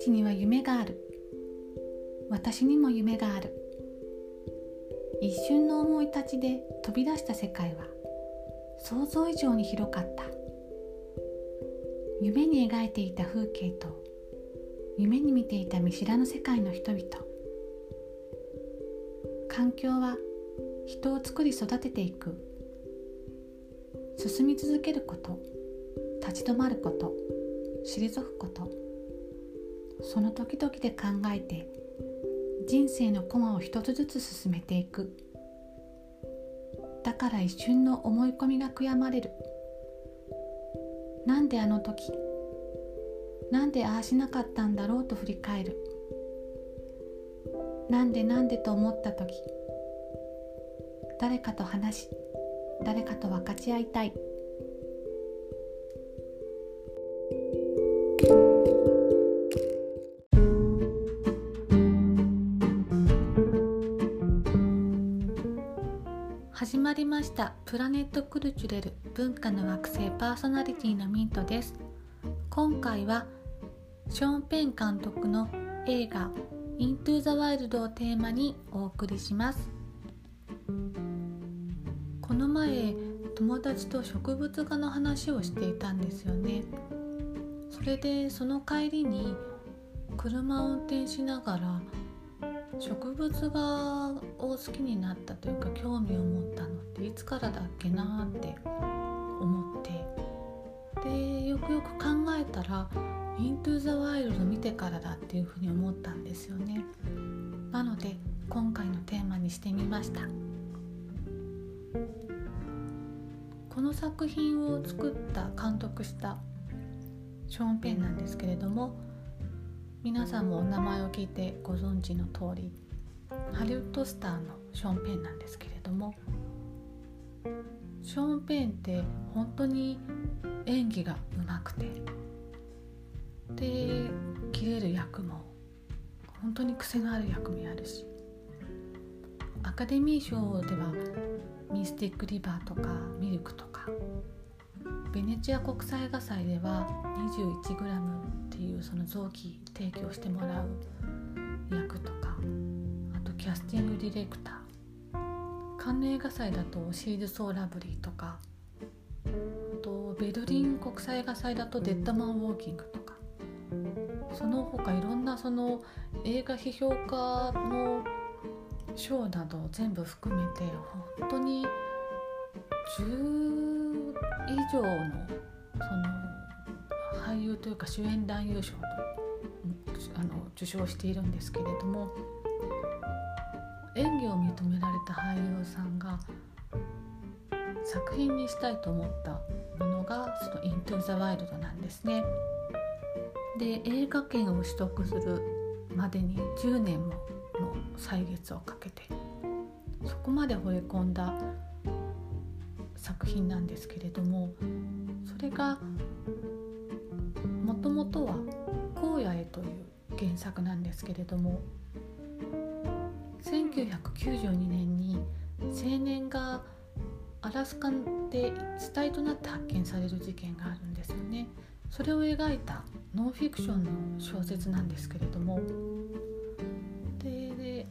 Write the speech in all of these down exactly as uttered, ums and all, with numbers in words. ちには夢がある。私にも夢がある。一瞬の思い立ちで飛び出した世界は想像以上に広かった。夢に描いていた風景と夢に見ていた見知らぬ世界の人々。環境は人を作り育てていく。進み続けること、立ち止まること、退くこと。その時々で考えて人生の駒を一つずつ進めていく。だから一瞬の思い込みが悔やまれる。なんであの時、なんでああしなかったんだろうと振り返る。なんでなんでと思った時、誰かと話し、誰かと分かち合いたい。始まりましたプラネットクルチュレル文化の惑星パーソナリティのミントです。今回はショーン・ペン監督の映画イントゥ・ザ・ワイルドをテーマにお送りします。この前友達と植物画の話をしていたんですよね。それでその帰りに車を運転しながら植物画を好きになったというか興味を持ったのっていつからだっけなって思って、でよくよく考えたらイントゥ・ザ・ワイルド見てからだっていうふうに思ったんですよね。なので今回のテーマにしてみました。この作品を作った監督したショーン・ペンなんですけれども、皆さんもお名前を聞いてご存知の通りハリウッドスターのショーン・ペンなんですけれども、ショーン・ペンって本当に演技がうまくて、で切れる役も本当に癖のある役もやるし、アカデミー賞ではミスティック・リバーとかミルクとか、ベネチア国際映画祭ではにじゅういちグラムっていうその臓器提供してもらう役とか、あとキャスティングディレクター、カンヌ映画祭だとシーズ・ソー・ラブリーとか、あとベルリン国際映画祭だとデッドマン・ウォーキングとか、その他いろんなその映画批評家の賞など全部含めて本当にじゅう以上のその俳優というか主演男優賞とあの受賞しているんですけれども、演技を認められた俳優さんが作品にしたいと思ったものがそのイントゥ・ザ・ワイルドなんですね。で映画権を取得するまでにじゅうねんもの歳月をかけてそこまで惚れ込んだ作品なんですけれども、それがもともとは荒野へという原作なんですけれども、せんきゅうひゃくきゅうじゅうにねんに青年がアラスカで死体となって発見される事件があるんですよね。それを描いたノンフィクションの小説なんですけれども、で、で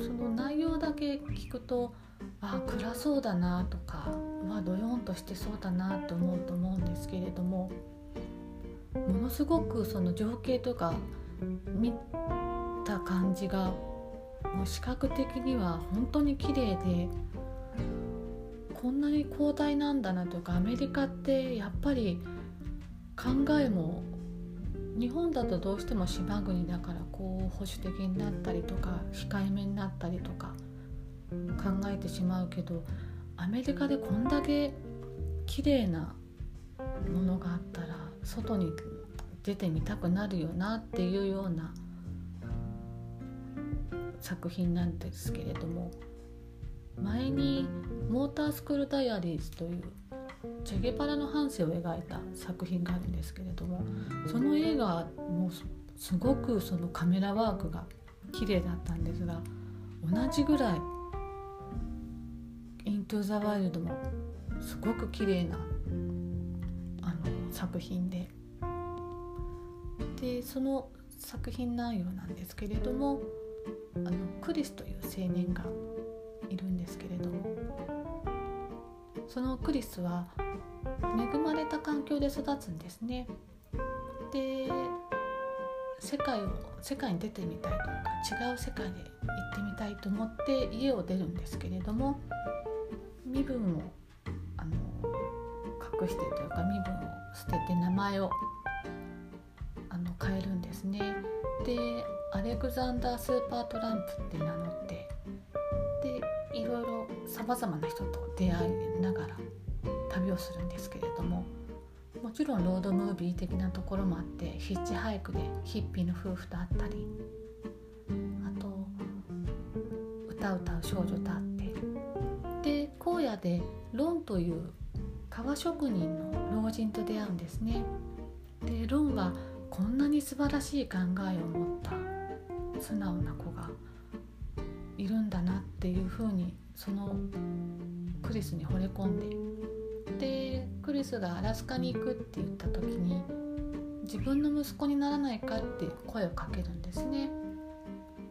その内容だけ聞くとああ暗そうだなとか、まあ、ドヨンとしてそうだなと思うと思うんですけれども、ものすごくその情景とか見た感じがもう視覚的には本当に綺麗で、こんなに広大なんだなというか、アメリカってやっぱり考えも日本だとどうしても島国だからこう保守的になったりとか控えめになったりとか考えてしまうけど、アメリカでこんだけ綺麗なものがあったら外に出てみたくなるよなっていうような作品なんですけれども、前にモータースクールダイアリーズというチェゲパラの半生を描いた作品があるんですけれども、その映画もすごくそのカメラワークが綺麗だったんですが、同じぐらいイントゥ・ザ・ワイルドもすごく綺麗なあの作品で、でその作品内容なんですけれども、あのクリスという青年がいるんですけれども、そのクリスは恵まれた環境で育つんですね。で世界を世界に出てみたいというか、違う世界で行ってみたいと思って家を出るんですけれども、身分をあの隠してというか、身分を捨てて名前をあの変えるんですね。でアレクザンダー・スーパートランプって名乗って、でいろいろさまざまな人と出会いながら旅をするんですけれども、もちろんロードムービー的なところもあって、ヒッチハイクでヒッピーの夫婦と会ったり、あと歌う歌う少女と会って、で荒野でロンという革職人の老人と出会うんですね。でロンはこんなに素晴らしい考えを持った素直な子がいるんだなっていうふうに、そのクリスに惚れ込んで、でクリスがアラスカに行くって言った時に、自分の息子にならないかって声をかけるんですね。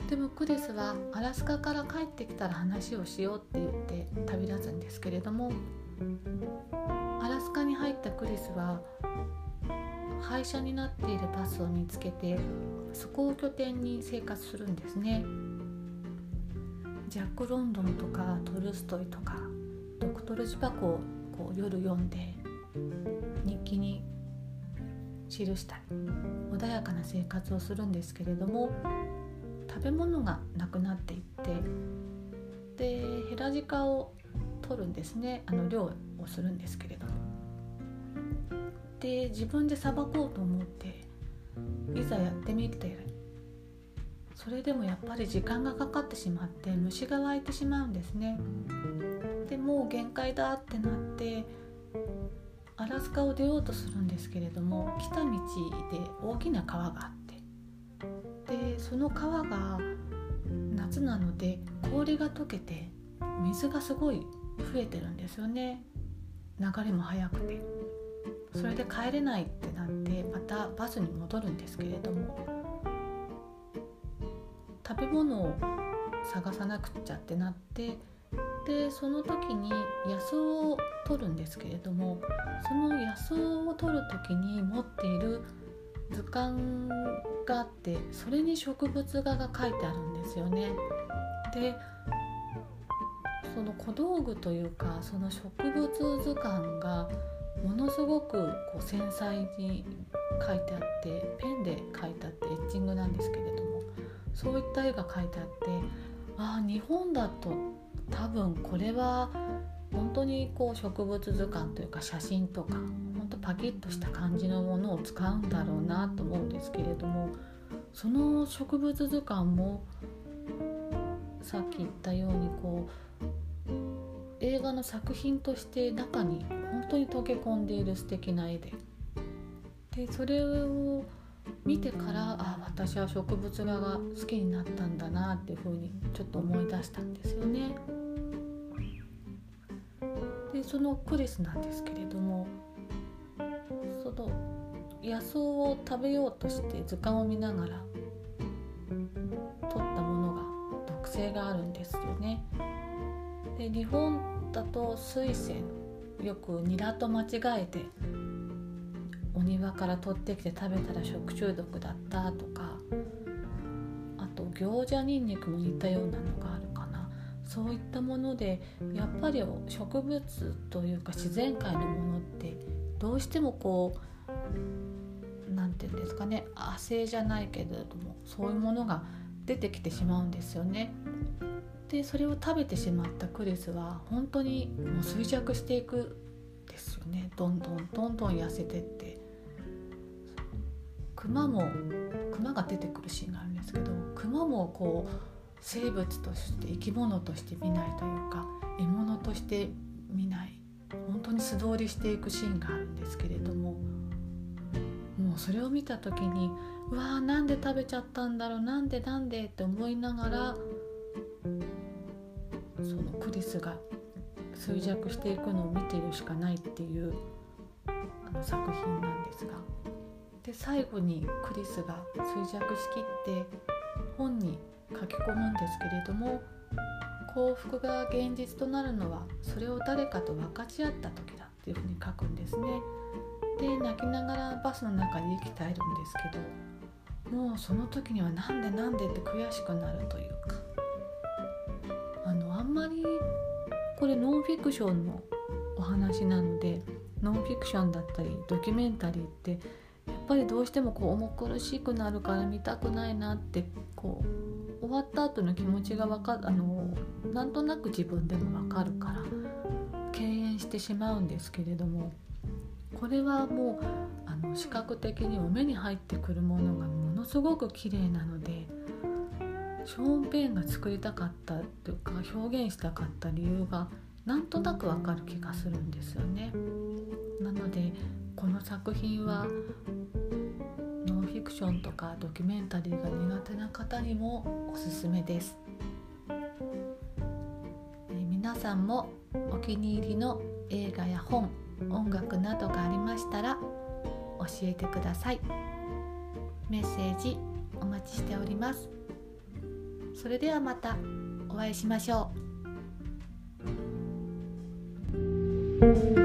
でもクリスはアラスカから帰ってきたら話をしようって言って旅立つんですけれども、アラスカに入ったクリスは廃車になっているバスを見つけて、そこを拠点に生活するんですね。ジャック・ロンドンとかトルストイとかドクトル・ジパコをこう夜読んで日記に記したり、穏やかな生活をするんですけれども、食べ物がなくなっていって、でヘラジカを取るんですね、あの漁をするんですけれども、で自分でさばこうと思っていざやってみて、それでもやっぱり時間がかかってしまって虫が湧いてしまうんですね。でもう限界だってなってアラスカを出ようとするんですけれども、来た道で大きな川があって、でその川が夏なので氷が溶けて水がすごい増えてるんですよね。流れも速くて、それで帰れないってなって、またバスに戻るんですけれども、食べ物を探さなくちゃってなって、でその時に野草を取るんですけれども、その野草を取る時に持っている図鑑があって、それに植物画が書いてあるんですよね。でその小道具というか、その植物図鑑がものすごくこう繊細に書いてあって、ペンで書いてあって、エッチングなんですけれども、そういった絵が書いてあって、ああ日本だと多分これは本当にこう植物図鑑というか、写真とか本当パキッとした感じのものを使うんだろうなと思うんですけれども、その植物図鑑もさっき言ったようにこう映画の作品として中に本当に溶け込んでいる素敵な絵で、でそれを見てから、あ私は植物画が好きになったんだなっていうふうにちょっと思い出したんですよね。でそのクリスなんですけれども、その野草を食べようとして図鑑を見ながら取ったものが毒性があるんですよね。で日本だと水仙、よくニラと間違えてお庭から取ってきて食べたら食中毒だったとか、あと餃子ニンニクも似たようなのがあるかな。そういったものでやっぱり植物というか自然界のものってどうしてもこうなんていうんですかね、亜生じゃないけれどもそういうものが出てきてしまうんですよね。でそれを食べてしまったクリスは本当にもう衰弱していくんですよね。どんどんどんどん痩せてって、熊も熊が出てくるシーンがあるんですけど、熊もこう生物として生き物として見ないというか、獲物として見ない、本当に素通りしていくシーンがあるんですけれども、もうそれを見た時に、うわなんで食べちゃったんだろう、なんでなんでって思いながら、そのクリスが衰弱していくのを見ているしかないっていうあの作品なんですが、で最後にクリスが衰弱しきって本に書き込むんですけれども、幸福が現実となるのはそれを誰かと分かち合った時だっていうふうに書くんですね。で泣きながらバスの中に生きているんですけど、もうその時にはなんでなんでって悔しくなるというか、あのあんまりこれノンフィクションのお話なので、ノンフィクションだったりドキュメンタリーってやっぱりどうしてもこう重苦しくなるから見たくないなって、こう終わった後の気持ちがわかあのなんとなく自分でもわかるから敬遠してしまうんですけれども、これはもうあの視覚的にも目に入ってくるものがものすごく綺麗なので、ショーン・ペンが作りたかったというか表現したかった理由がなんとなくわかる気がするんですよね。なのでこの作品はノンフィクションとかドキュメンタリーが苦手な方にもおすすめです。え皆さんもお気に入りの映画や本、音楽などがありましたら教えてください。メッセージお待ちしております。それではまたお会いしましょう。